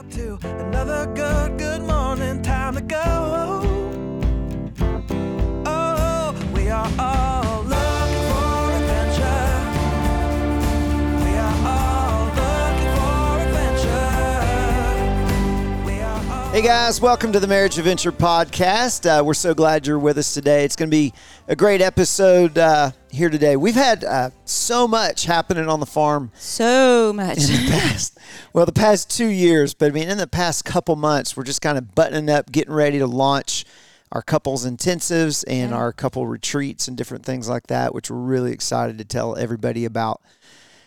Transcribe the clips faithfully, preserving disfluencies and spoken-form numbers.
up to another good, good morning, time to go. Oh, we are all looking for adventure. We are all looking for adventure. We are all hey guys, welcome to the Marriage Adventure Podcast. Uh, we're so glad you're with us today. It's going to be a great episode uh, here today. We've had uh, so much happening on the farm. So much. In the past, well, the past two years, but I mean, in the past couple months, we're just kind of buttoning up, getting ready to launch our couples intensives and yeah. our couple retreats and different things like that, which we're really excited to tell everybody about.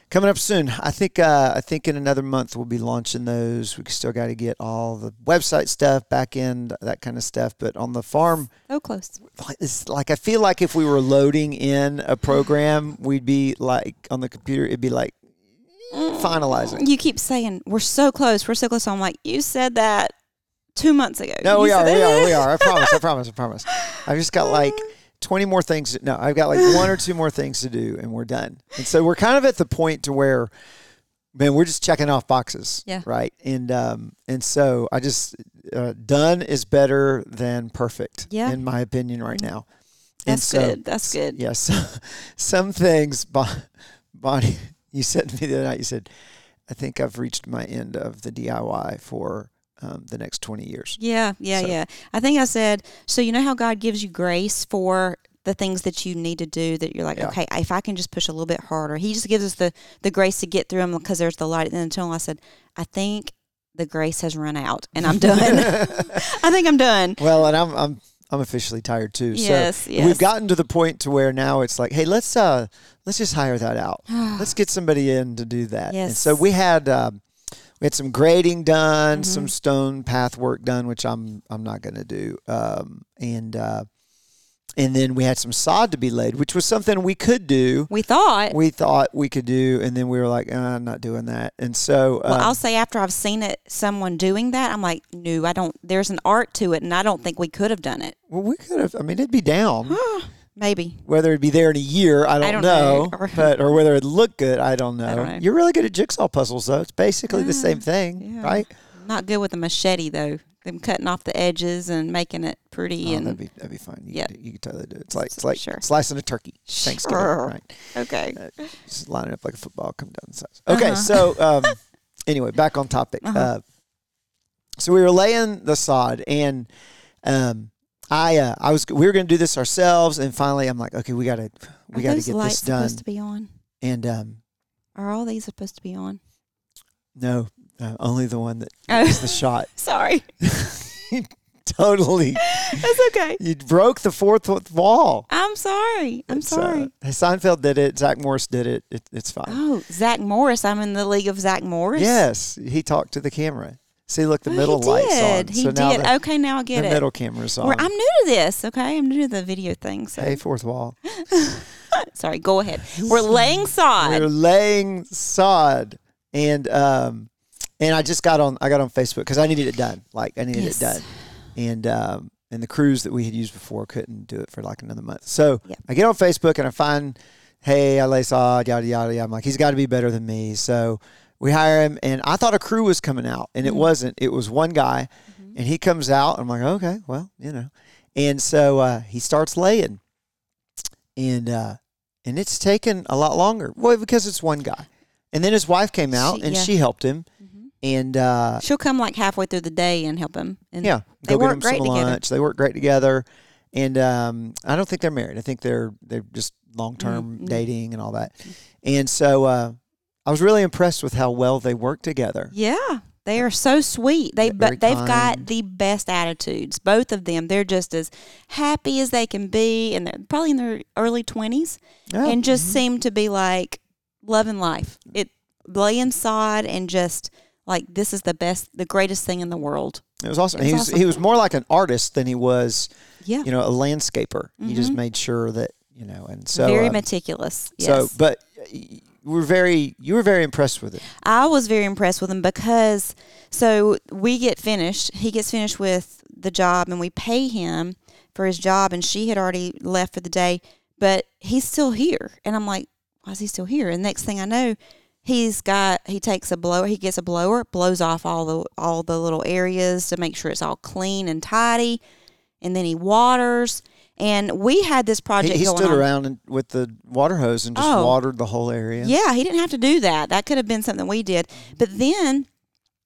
Coming up soon, I think uh, I think in another month we'll be launching those. We still got to get all the website stuff, back end, that kind of stuff. But on the farm, so close. It's like I feel like if we were loading in a program, we'd be like on the computer. It'd be like finalizing. You keep saying we're so close. We're so close. So I'm like, you said that two months ago. No, you we are. That. We are. We are. I promise. I promise. I promise. I've just got like twenty more things. No, I've got like one or two more things to do and we're done. And so we're kind of at the point to where, man, we're just checking off boxes. Yeah. Right. And, um, and so I just, uh, done is better than perfect yeah. in my opinion right now. That's so, good. That's good. Yes. Yeah, so, some things, Bonnie, Bonnie, you said to me the other night, you said, I think I've reached my end of the D I Y for Um, the next twenty years. Yeah, yeah, so. yeah. I think I said, so you know how God gives you grace for the things that you need to do that you're like, yeah. okay, if I can just push a little bit harder. He just gives us the, the grace to get through them because there's the light at the end of the tunnel. I said, I think the grace has run out and I'm done. I think I'm done. Well, and I'm I'm I'm officially tired too. Yes, so yes. We've gotten to the point to where now it's like, hey, let's uh let's just hire that out. Let's get somebody in to do that. Yes. And so we had um We had some grading done, mm-hmm. some stone path work done, which I'm I'm not going to do, um, and uh, and then we had some sod to be laid, which was something we could do. We thought we thought we could do, and then we were like, oh, I'm not doing that. And so, well, um, I'll say after I've seen it, someone doing that, I'm like, no, I don't. There's an art to it, and I don't think we could have done it. Well, we could have. I mean, it'd be down. Maybe. Whether it'd be there in a year, I don't, I don't know, know. But or whether it'd look good, I don't know. I don't know. You're really good at jigsaw puzzles, though. It's basically yeah. the same thing, yeah. right? Not good with a machete, though. Them cutting off the edges and making it pretty. Oh, and that'd be that'd be fun. You yeah, could, you could totally do it. It's like it's like sure. slicing a turkey. Sure. Thanksgiving, right? Okay. Uh, just line it up like a football, come down the sides. Okay, uh-huh. so um, anyway, back on topic. Uh-huh. Uh, so we were laying the sod and. Um, I uh, I was we were going to do this ourselves, and finally I'm like, okay, we gotta we Are gotta get this done. Supposed to be on, and um, are all these supposed to be on? No, uh, only the one that oh. is the shot. Sorry, totally. That's okay. You broke the fourth wall. I'm sorry. I'm it's, sorry. Uh, Seinfeld did it. Zach Morris did it. it. It's fine. Oh, Zach Morris. I'm in the league of Zach Morris. Yes, he talked to the camera. See, look, the oh, middle light's on. He so did. Now the, okay, now I get the it. The middle camera's on. We're, I'm new to this, okay? I'm new to the video thing. So. Hey, fourth wall. Sorry, go ahead. We're laying sod. We're laying sod. And um, and I just got on I got on Facebook because I needed it done. Like, I needed yes. it done. And um, and the crews that we had used before couldn't do it for like another month. So yep. I get on Facebook and I find, hey, I lay sod, yada, yada, yada. I'm like, he's got to be better than me. So we hire him, and I thought a crew was coming out, and mm-hmm. it wasn't. It was one guy, mm-hmm. and he comes out. I'm like, okay, well, you know. And so uh, he starts laying, and uh, and it's taken a lot longer. Well, because it's one guy. And then his wife came out, she, and yeah. she helped him. Mm-hmm. And uh, she'll come like halfway through the day and help him. And yeah, they work great some together. Lunch. They work great together. And um, I don't think they're married. I think they're they're just long-term mm-hmm. dating and all that. And so uh, – I was really impressed with how well they work together. Yeah, they are so sweet. They but they've kind. got the best attitudes, both of them. They're just as happy as they can be, and they're probably in their early twenties, oh, and just mm-hmm. seem to be like loving life. It laying sod and just like this is the best, the greatest thing in the world. It was awesome. It was he was awesome. He was more like an artist than he was, yeah. you know, a landscaper. Mm-hmm. He just made sure that you know, and so very um, meticulous. Yes. So, but. We're very, you were very impressed with it. I was very impressed with him because, so we get finished. He gets finished with the job and we pay him for his job and she had already left for the day, but he's still here. And I'm like, why is he still here? And next thing I know, He's got, he takes a blower, he gets a blower, blows off all the, all the little areas to make sure it's all clean and tidy. And then he waters. And we had this project he, he going on. He stood around and, with the water hose and just oh, watered the whole area. Yeah, he didn't have to do that. That could have been something we did. But then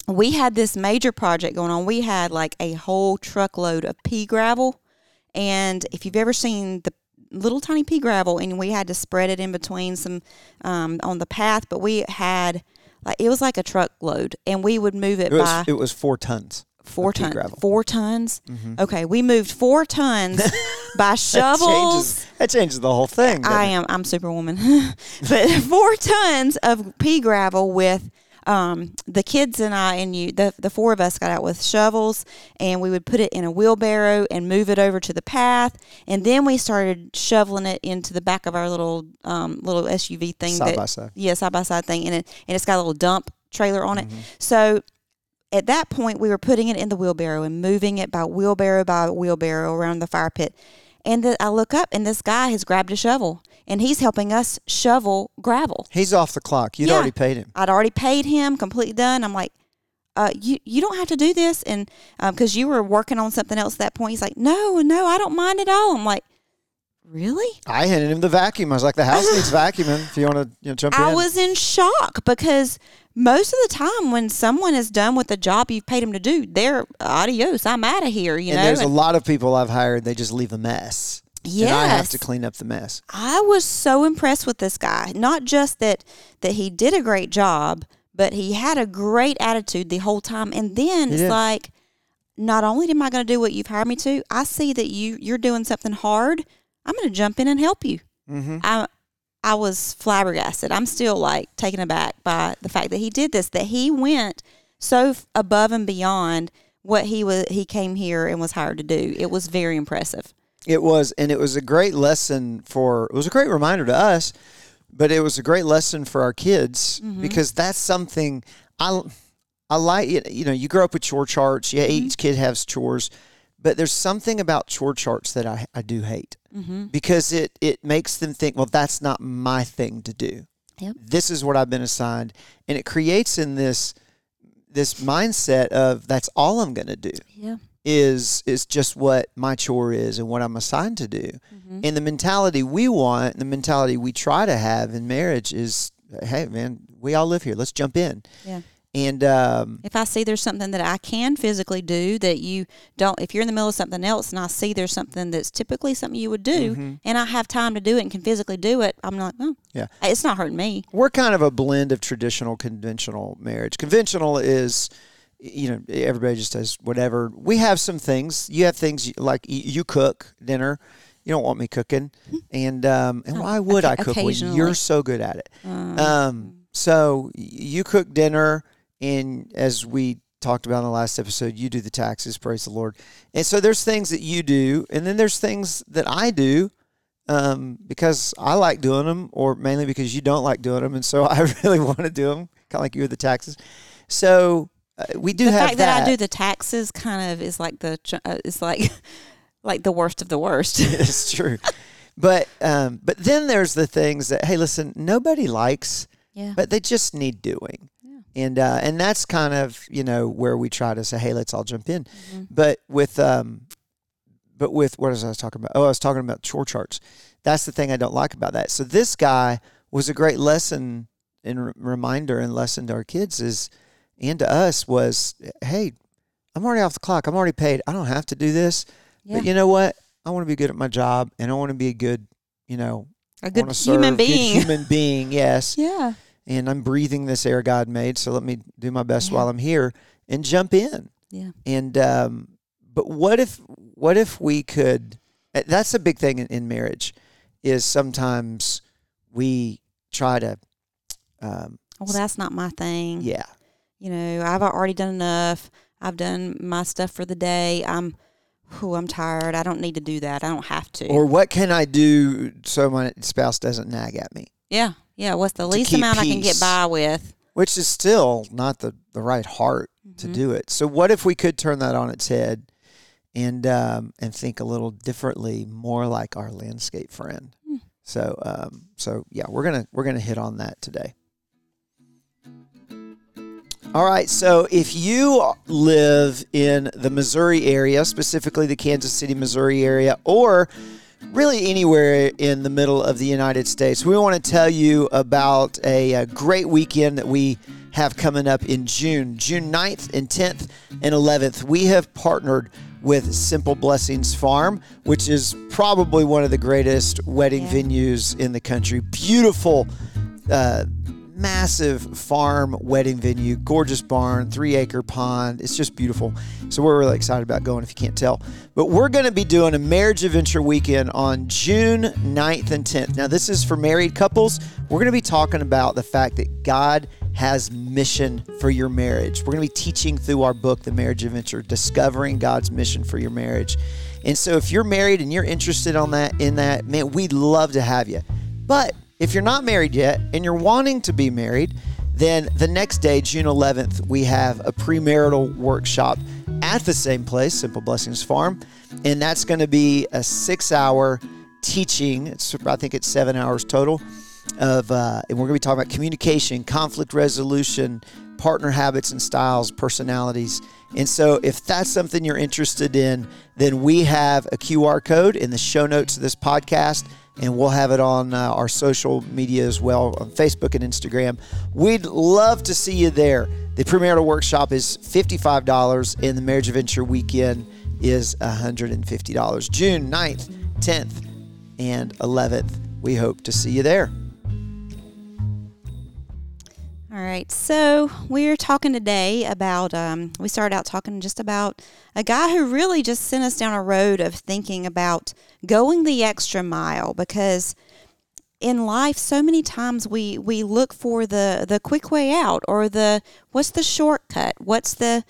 we had this major project going on. We had like a whole truckload of pea gravel. And if you've ever seen the little tiny pea gravel, and we had to spread it in between some um, on the path, but we had, like, it was like a truckload, and we would move it, it was, by. It was four tons. Four tons. Four tons. Mm-hmm. Okay, we moved four tons by shovels. That changes, that changes the whole thing. I am. It? I'm Superwoman. But four tons of pea gravel with um, the kids and I and you. The the four of us got out with shovels, and we would put it in a wheelbarrow and move it over to the path, and then we started shoveling it into the back of our little um, little S U V thing. Side that, by side. Yeah, side by side thing, and it and it's got a little dump trailer on it. Mm-hmm. So. At that point, we were putting it in the wheelbarrow and moving it by wheelbarrow by wheelbarrow around the fire pit. And the, I look up, and this guy has grabbed a shovel, and he's helping us shovel gravel. He's off the clock. You'd yeah, already paid him. I'd already paid him, completely done. I'm like, uh, you you don't have to do this, and because um, you were working on something else at that point. He's like, no, no, I don't mind at all. I'm like, really? I handed him the vacuum. I was like, the house needs vacuuming if you want to you know, jump in. I was in shock because most of the time when someone is done with the job you've paid them to do, they're adios, I'm out of here, you and know. There's and there's a lot of people I've hired, they just leave a mess. Yes. And I have to clean up the mess. I was so impressed with this guy. Not just that that he did a great job, but he had a great attitude the whole time. And then he it's did. like, not only am I going to do what you've hired me to, I see that you, you're doing something hard. I'm going to jump in and help you. Mm-hmm. I I was flabbergasted. I'm still like taken aback by the fact that he did this, that he went so f- above and beyond what he was, he came here and was hired to do. It was very impressive. It was, and it was a great lesson for, it was a great reminder to us, but it was a great lesson for our kids mm-hmm. because that's something I, I like, you know, you grow up with chore charts. Yeah. Mm-hmm. Each kid has chores. But there's something about chore charts that I, I do hate mm-hmm. because it, it makes them think, well, that's not my thing to do. Yep. This is what I've been assigned. And it creates in this this mindset of that's all I'm going to do yeah. is, is just what my chore is and what I'm assigned to do. Mm-hmm. And the mentality we want, the mentality we try to have in marriage is, hey, man, we all live here. Let's jump in. Yeah. And um, if I see there's something that I can physically do that you don't, if you're in the middle of something else and I see there's something that's typically something you would do mm-hmm. and I have time to do it and can physically do it, I'm not, oh, yeah. It's not hurting me. We're kind of a blend of traditional, conventional marriage. Conventional is, you know, everybody just does whatever. We have some things. You have things like you cook dinner. You don't want me cooking. Mm-hmm. And um, and why would okay, I cook when you're so good at it? Um, um, so you cook dinner. And as we talked about in the last episode, you do the taxes, praise the Lord. And so there's things that you do, and then there's things that I do um, because I like doing them, or mainly because you don't like doing them, and so I really want to do them, kind of like you with the taxes. So uh, we do the have that. The fact that I do the taxes kind of is like the uh, is like like the worst of the worst. It's true, but um, but then there's the things that, hey, listen, nobody likes, yeah. but they just need doing. And uh, and that's kind of, you know, where we try to say, hey, let's all jump in. Mm-hmm. But with, um, but with, what was I talking about? Oh, I was talking about chore charts. That's the thing I don't like about that. So this guy was a great lesson and re- reminder and lesson to our kids is, and to us was, hey, I'm already off the clock. I'm already paid. I don't have to do this. Yeah. But you know what? I want to be good at my job, and I want to be a good, you know, a good serve, human being. Good human being, yes. Yeah. And I'm breathing this air God made, so let me do my best yeah. while I'm here and jump in. Yeah. And um, but what if what if we could? That's a big thing in, in marriage, is sometimes we try to. Um, well, that's not my thing. Yeah. You know, I've already done enough. I've done my stuff for the day. I'm. Oh, I'm tired. I don't need to do that. I don't have to. Or what can I do so my spouse doesn't nag at me? Yeah. Yeah, what's the least amount peace, I can get by with? Which is still not the, the right heart mm-hmm. to do it. So what if we could turn that on its head and um, and think a little differently, more like our landscape friend? Mm. So um, so yeah, we're gonna we're gonna hit on that today. All right, so if you live in the Missouri area, specifically the Kansas City, Missouri area, or really anywhere in the middle of the United States, we want to tell you about a, a great weekend that we have coming up in June. June ninth and tenth and eleventh, we have partnered with Simple Blessings Farm, which is probably one of the greatest wedding yeah. venues in the country. Beautiful, uh, massive farm wedding venue, gorgeous barn, three acre pond. It's just beautiful. So we're really excited about going, if you can't tell. But we're going to be doing a marriage adventure weekend on June ninth and tenth. Now, this is for married couples. We're going to be talking about the fact that God has mission for your marriage. We're going to be teaching through our book, The Marriage Adventure, discovering God's mission for your marriage. And so if you're married and you're interested on that, in that, man, we'd love to have you. But if you're not married yet and you're wanting to be married, then the next day, June eleventh, we have a premarital workshop at the same place, Simple Blessings Farm. And that's going to be a six hour teaching. It's, I think it's seven hours total. Of uh, and we're going to be talking about communication, conflict resolution, partner habits and styles, personalities. And so if that's something you're interested in, then we have a Q R code in the show notes of this podcast, and we'll have it on uh, our social media as well, on Facebook and Instagram. We'd love to see you there. The premarital workshop is fifty-five dollars, and the marriage adventure weekend is one hundred fifty dollars. June ninth, tenth, and eleventh. We hope to see you there. All right, so we're talking today about, um, we started out talking just about a guy who really just sent us down a road of thinking about going the extra mile, because in life so many times we, we look for the, the quick way out, or the, what's the shortcut, what's the,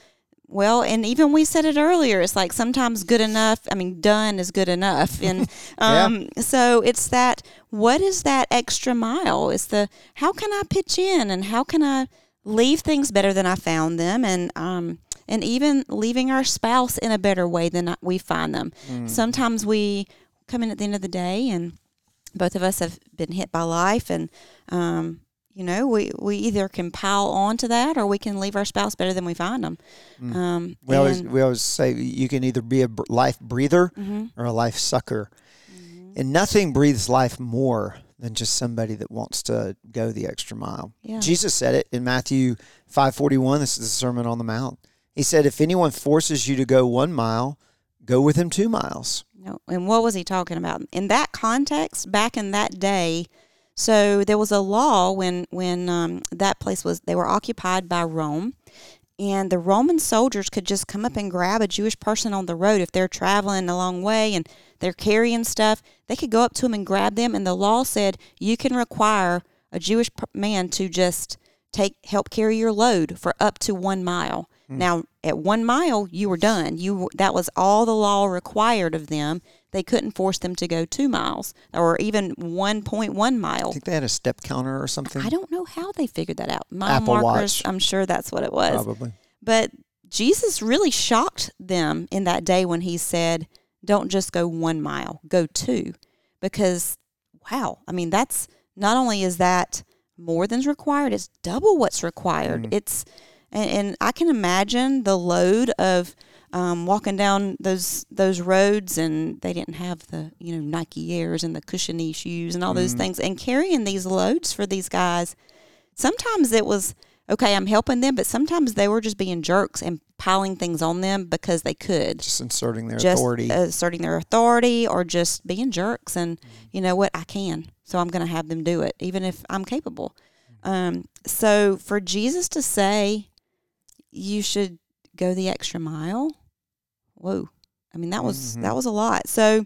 well, and even we said it earlier, it's like sometimes good enough, I mean, done is good enough. And um, yeah. so it's that, what is that extra mile? It's the, how can I pitch in, and how can I leave things better than I found them? And um, and even leaving our spouse in a better way than we find them. Mm. Sometimes we come in at the end of the day, and both of us have been hit by life, and um you know, we, we either can pile on to that, or we can leave our spouse better than we find them. Mm. Um, we, always, we always say you can either be a life breather mm-hmm. or a life sucker. Mm-hmm. And nothing breathes life more than just somebody that wants to go the extra mile. Yeah. Jesus said it in Matthew five forty-one. This is the Sermon on the Mount. He said, if anyone forces you to go one mile, go with him two miles. No. And what was he talking about? In that context, back in that day, so there was a law when when um, that place was, they were occupied by Rome, and the Roman soldiers could just come up and grab a Jewish person on the road if they're traveling a long way and they're carrying stuff. They could go up to them and grab them, and the law said you can require a Jewish man to just take help carry your load for up to one mile. Mm. Now, at one mile, you were done. You that was all the law required of them. They couldn't force them to go two miles or even one point one mile. I think they had a step counter or something. I don't know how they figured that out. Mile Apple markers, Watch. I'm sure that's what it was. Probably. But Jesus really shocked them in that day when he said, don't just go one mile, go two. Because, wow, I mean, that's not only is that more than's required, it's double what's required. Mm. It's and, and I can imagine the load of Um, walking down those those roads, and they didn't have the you know Nike Airs and the cushiony shoes and all mm. those things, and carrying these loads for these guys. Sometimes it was, okay, I'm helping them, but sometimes they were just being jerks and piling things on them because they could. Just inserting their just authority. Asserting their authority, or just being jerks and, mm. you know what, I can, so I'm going to have them do it, even if I'm capable. Um, so for Jesus to say you should go the extra mile, whoa, I mean, that was mm-hmm. that was a lot. So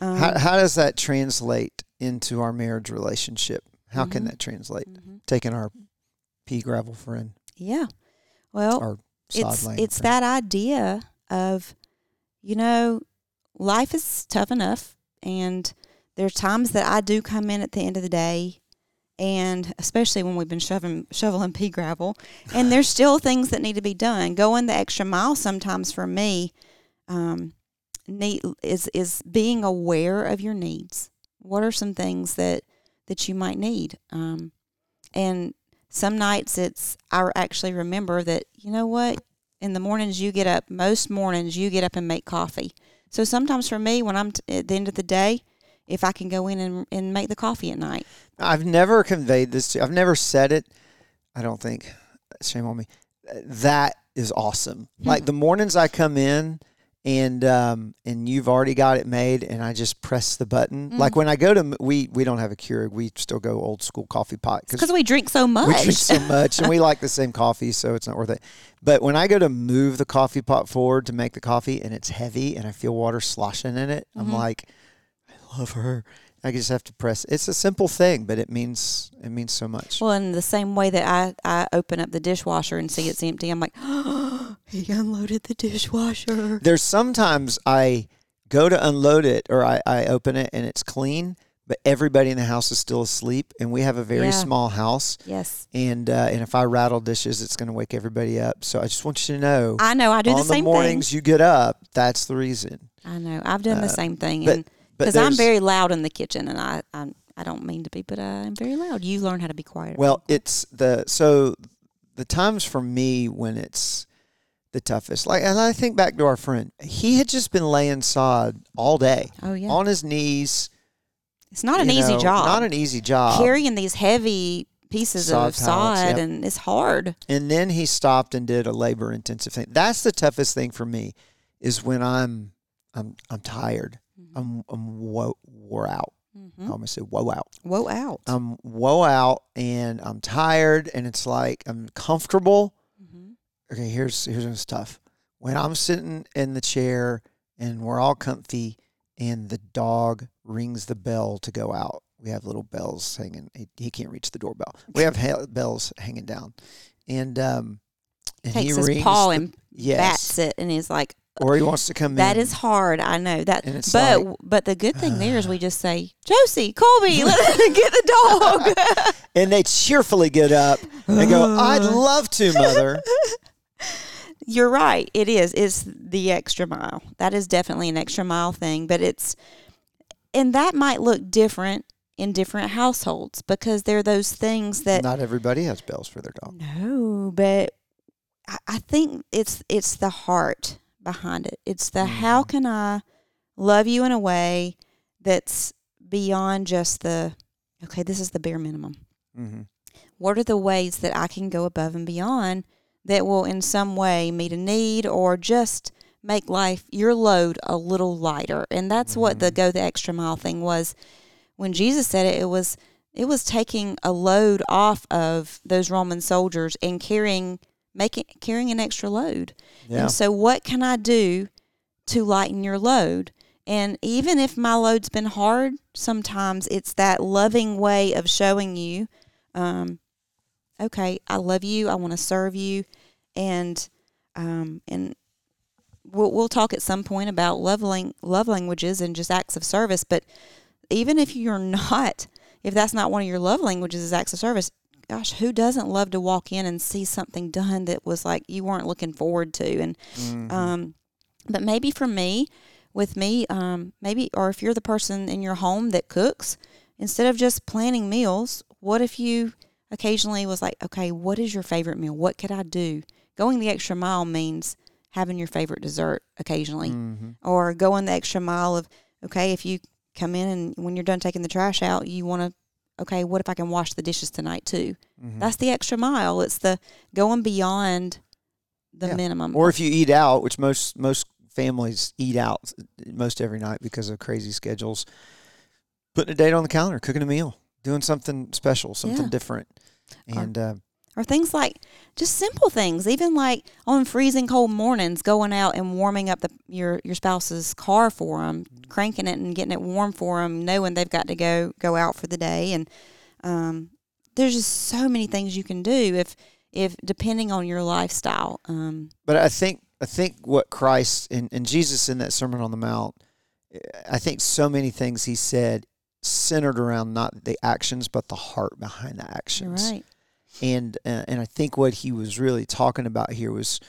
um, how, how does that translate into our marriage relationship? How mm-hmm. can that translate? Mm-hmm. Taking our pea gravel friend, yeah well our sod it's, it's that idea of, you know, life is tough enough, and there are times that I do come in at the end of the day, and especially when we've been shoving, shoveling pea gravel, and there's still things that need to be done. Going the extra mile sometimes for me um, need, is is being aware of your needs. What are some things that, that you might need? Um, and Some nights it's, I actually remember that, you know what, in the mornings you get up, most mornings you get up and make coffee. So sometimes for me, when I'm t- at the end of the day, if I can go in and, and make the coffee at night. I've never conveyed this to I've never said it. I don't think, shame on me. That is awesome. Hmm. Like the mornings I come in and, um, and you've already got it made and I just press the button. Mm. Like when I go to, we, we don't have a Keurig. We still go old school coffee pot. Because we drink so much. We drink so much and we like the same coffee, so it's not worth it. But when I go to move the coffee pot forward to make the coffee and it's heavy and I feel water sloshing in it, mm-hmm. I'm like, love her. I just have to press. It's a simple thing, but it means it means so much. Well, in the same way that I, I open up the dishwasher and see it's empty, I'm like, oh, he unloaded the dishwasher. There's sometimes I go to unload it or I, I open it and it's clean, but everybody in the house is still asleep, and we have a very yeah. small house. Yes. And uh, and if I rattle dishes, it's going to wake everybody up. So I just want you to know. I know. I do the same thing. On the mornings you get up, that's the reason. I know. I've done uh, the same thing. But, and because I'm very loud in the kitchen, and I, I I don't mean to be, but I'm very loud. You learn how to be quiet. Well, it's the so the times for me when it's the toughest. Like, and I think back to our friend. He had just been laying sod all day. Oh yeah, on his knees. It's not an easy job. Not an easy job carrying these heavy pieces of sod, and it's hard. And then he stopped and did a labor intensive thing. That's the toughest thing for me is when I'm I'm I'm tired. I'm, I'm wo- wore out. Mm-hmm. I almost said woe out. Woe out. I'm woe out, and I'm tired, and it's like I'm comfortable. Mm-hmm. Okay, here's here's what's tough. When I'm sitting in the chair, and we're all comfy, and the dog rings the bell to go out. We have little bells hanging. He, he can't reach the doorbell. We have ha- bells hanging down. And, um, and takes he his rings paw the, and yes. bats it, and he's like, or he wants to come that in. That is hard. I know that. But like, but the good thing uh, there is we just say, Josie, Colby, let's get the dog. And they cheerfully get up and go, I'd love to, Mother. You're right. It is. It's the extra mile. That is definitely an extra mile thing. But it's, and that might look different in different households because there are those things that. Not everybody has bells for their dog. No, but I, I think it's it's the heart behind it. It's the mm-hmm. how can I love you in a way that's beyond just the, okay, this is the bare minimum. Mm-hmm. What are the ways that I can go above and beyond that will in some way meet a need or just make life, your load a little lighter? And that's mm-hmm. what the go the extra mile thing was. When Jesus said it, it was, it was taking a load off of those Roman soldiers and carrying making carrying an extra load. Yeah. And so what can I do to lighten your load? And even if my load's been hard, sometimes it's that loving way of showing you, um, okay, I love you, I want to serve you, and um, and we'll, we'll talk at some point about love, lang- love languages and just acts of service, but even if you're not, if that's not one of your love languages is acts of service, gosh, who doesn't love to walk in and see something done that was like you weren't looking forward to? And, mm-hmm. um, but maybe for me, with me, um, maybe, or if you're the person in your home that cooks, instead of just planning meals, what if you occasionally was like, okay, what is your favorite meal? What could I do? Going the extra mile means having your favorite dessert occasionally, mm-hmm. or going the extra mile of, okay, if you come in and when you're done taking the trash out, you want to, okay, what if I can wash the dishes tonight too? Mm-hmm. That's the extra mile. It's the going beyond the yeah. minimum. Or if you eat out, which most most families eat out most every night because of crazy schedules, putting a date on the calendar, cooking a meal, doing something special, something yeah. different. And or, uh, or things like just simple things, even like on freezing cold mornings, going out and warming up the your, your spouse's car for them, cranking it and getting it warm for them, knowing they've got to go go out for the day. And um, there's just so many things you can do if if depending on your lifestyle. Um, but I think I think what Christ and, and Jesus in that Sermon on the Mount, I think so many things he said centered around not the actions but the heart behind the actions. You're right. And uh, and I think what he was really talking about here was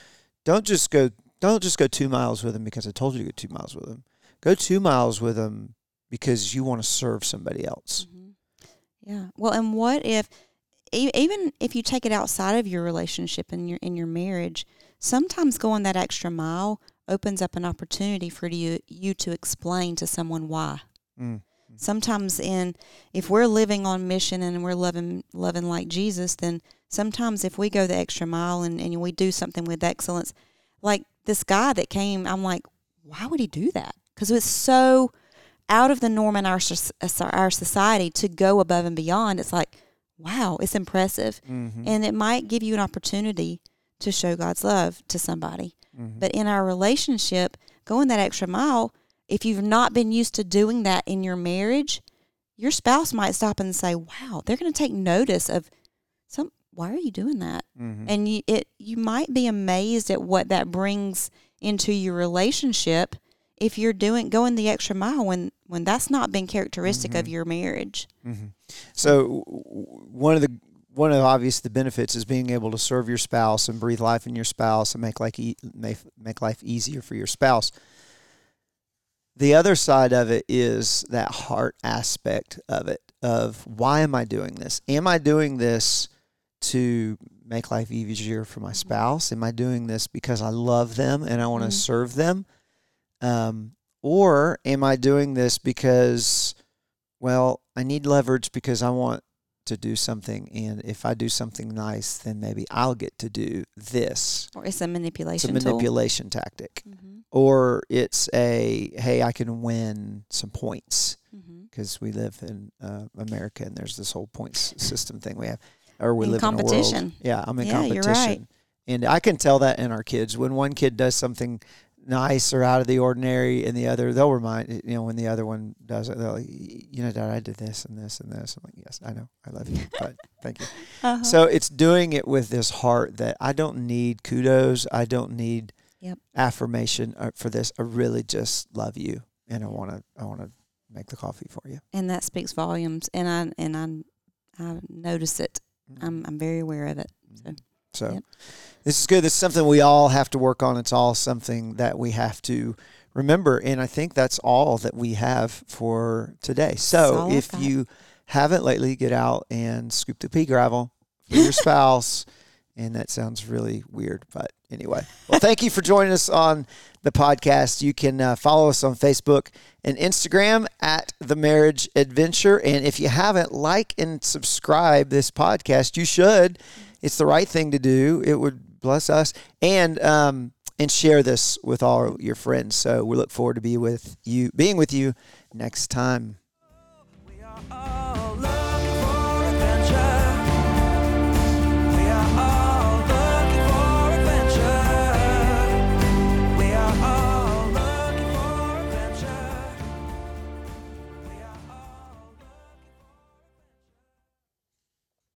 don't just go don't just go two miles with him because I told you to go two miles with him. Go two miles with him because you want to serve somebody else. Mm-hmm. Yeah. Well, and what if e- even if you take it outside of your relationship and your in your marriage, sometimes going that extra mile opens up an opportunity for you you to explain to someone why. Mm. Sometimes in if we're living on mission and we're loving loving like Jesus, then sometimes if we go the extra mile and, and we do something with excellence, like this guy that came, I'm like, why would he do that? Because it's so out of the norm in our our society to go above and beyond. It's like, wow, it's impressive. Mm-hmm. And it might give you an opportunity to show God's love to somebody. Mm-hmm. But in our relationship, going that extra mile, if you've not been used to doing that in your marriage, your spouse might stop and say, wow, they're going to take notice of some. Why are you doing that? Mm-hmm. And you, it, you might be amazed at what that brings into your relationship if you're doing going the extra mile when, when that's not been characteristic mm-hmm. of your marriage. Mm-hmm. So one of the one of the obvious the benefits is being able to serve your spouse and breathe life in your spouse and make like e- make, make life easier for your spouse. The other side of it is that heart aspect of it, of why am I doing this? Am I doing this to make life easier for my spouse? Am I doing this because I love them and I want to mm-hmm. serve them? Um, or am I doing this because, well, I need leverage because I want to do something, and if I do something nice, then maybe I'll get to do this. Or it's a manipulation It's a manipulation tool. tactic. Mm-hmm. Or it's a, hey, I can win some points because mm-hmm. we live in uh, America, and there's this whole points system thing we have. Or we in live competition. in a world. Yeah, I'm in yeah, competition. You're right. And I can tell that in our kids. When one kid does something nice or out of the ordinary, and the other, they'll remind, you know, when the other one does it, they'll, like, you know, Dad, I did this and this and this. I'm like, yes, I know. I love you. But thank you. Uh-huh. So it's doing it with this heart that I don't need kudos. I don't need yep. affirmation for this. I really just love you. And I want to, I want to make the coffee for you. And that speaks volumes. And I, and I, I notice it. I'm I'm very aware of it. So, so yep. This is good. This is something we all have to work on. It's all something that we have to remember. And I think that's all that we have for today. So if you haven't lately, get out and scoop the pea gravel for your spouse. And that sounds really weird, but anyway. Well, thank you for joining us on the podcast. You can uh, follow us on Facebook and Instagram at The Marriage Adventure. And if you haven't, like and subscribe this podcast. You should. It's the right thing to do. It would bless us. And um, and share this with all your friends. So we look forward to be with you, being with you next time. We are all-